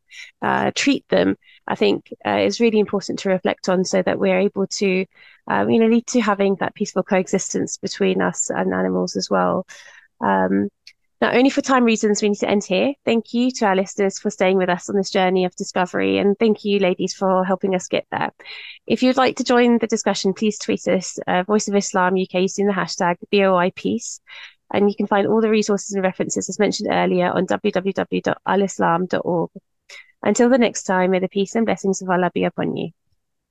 uh, treat them, I think uh, is really important to reflect on, so that we're able to Um, you know, lead to having that peaceful coexistence between us and animals as well. Um, now, only for time reasons, we need to end here. Thank you to our listeners for staying with us on this journey of discovery. And thank you, ladies, for helping us get there. If you'd like to join the discussion, please tweet us, uh, Voice of Islam U K, using the hashtag B O I Peace. And you can find all the resources and references as mentioned earlier on w w w dot al islam dot org. Until the next time, may the peace and blessings of Allah be upon you.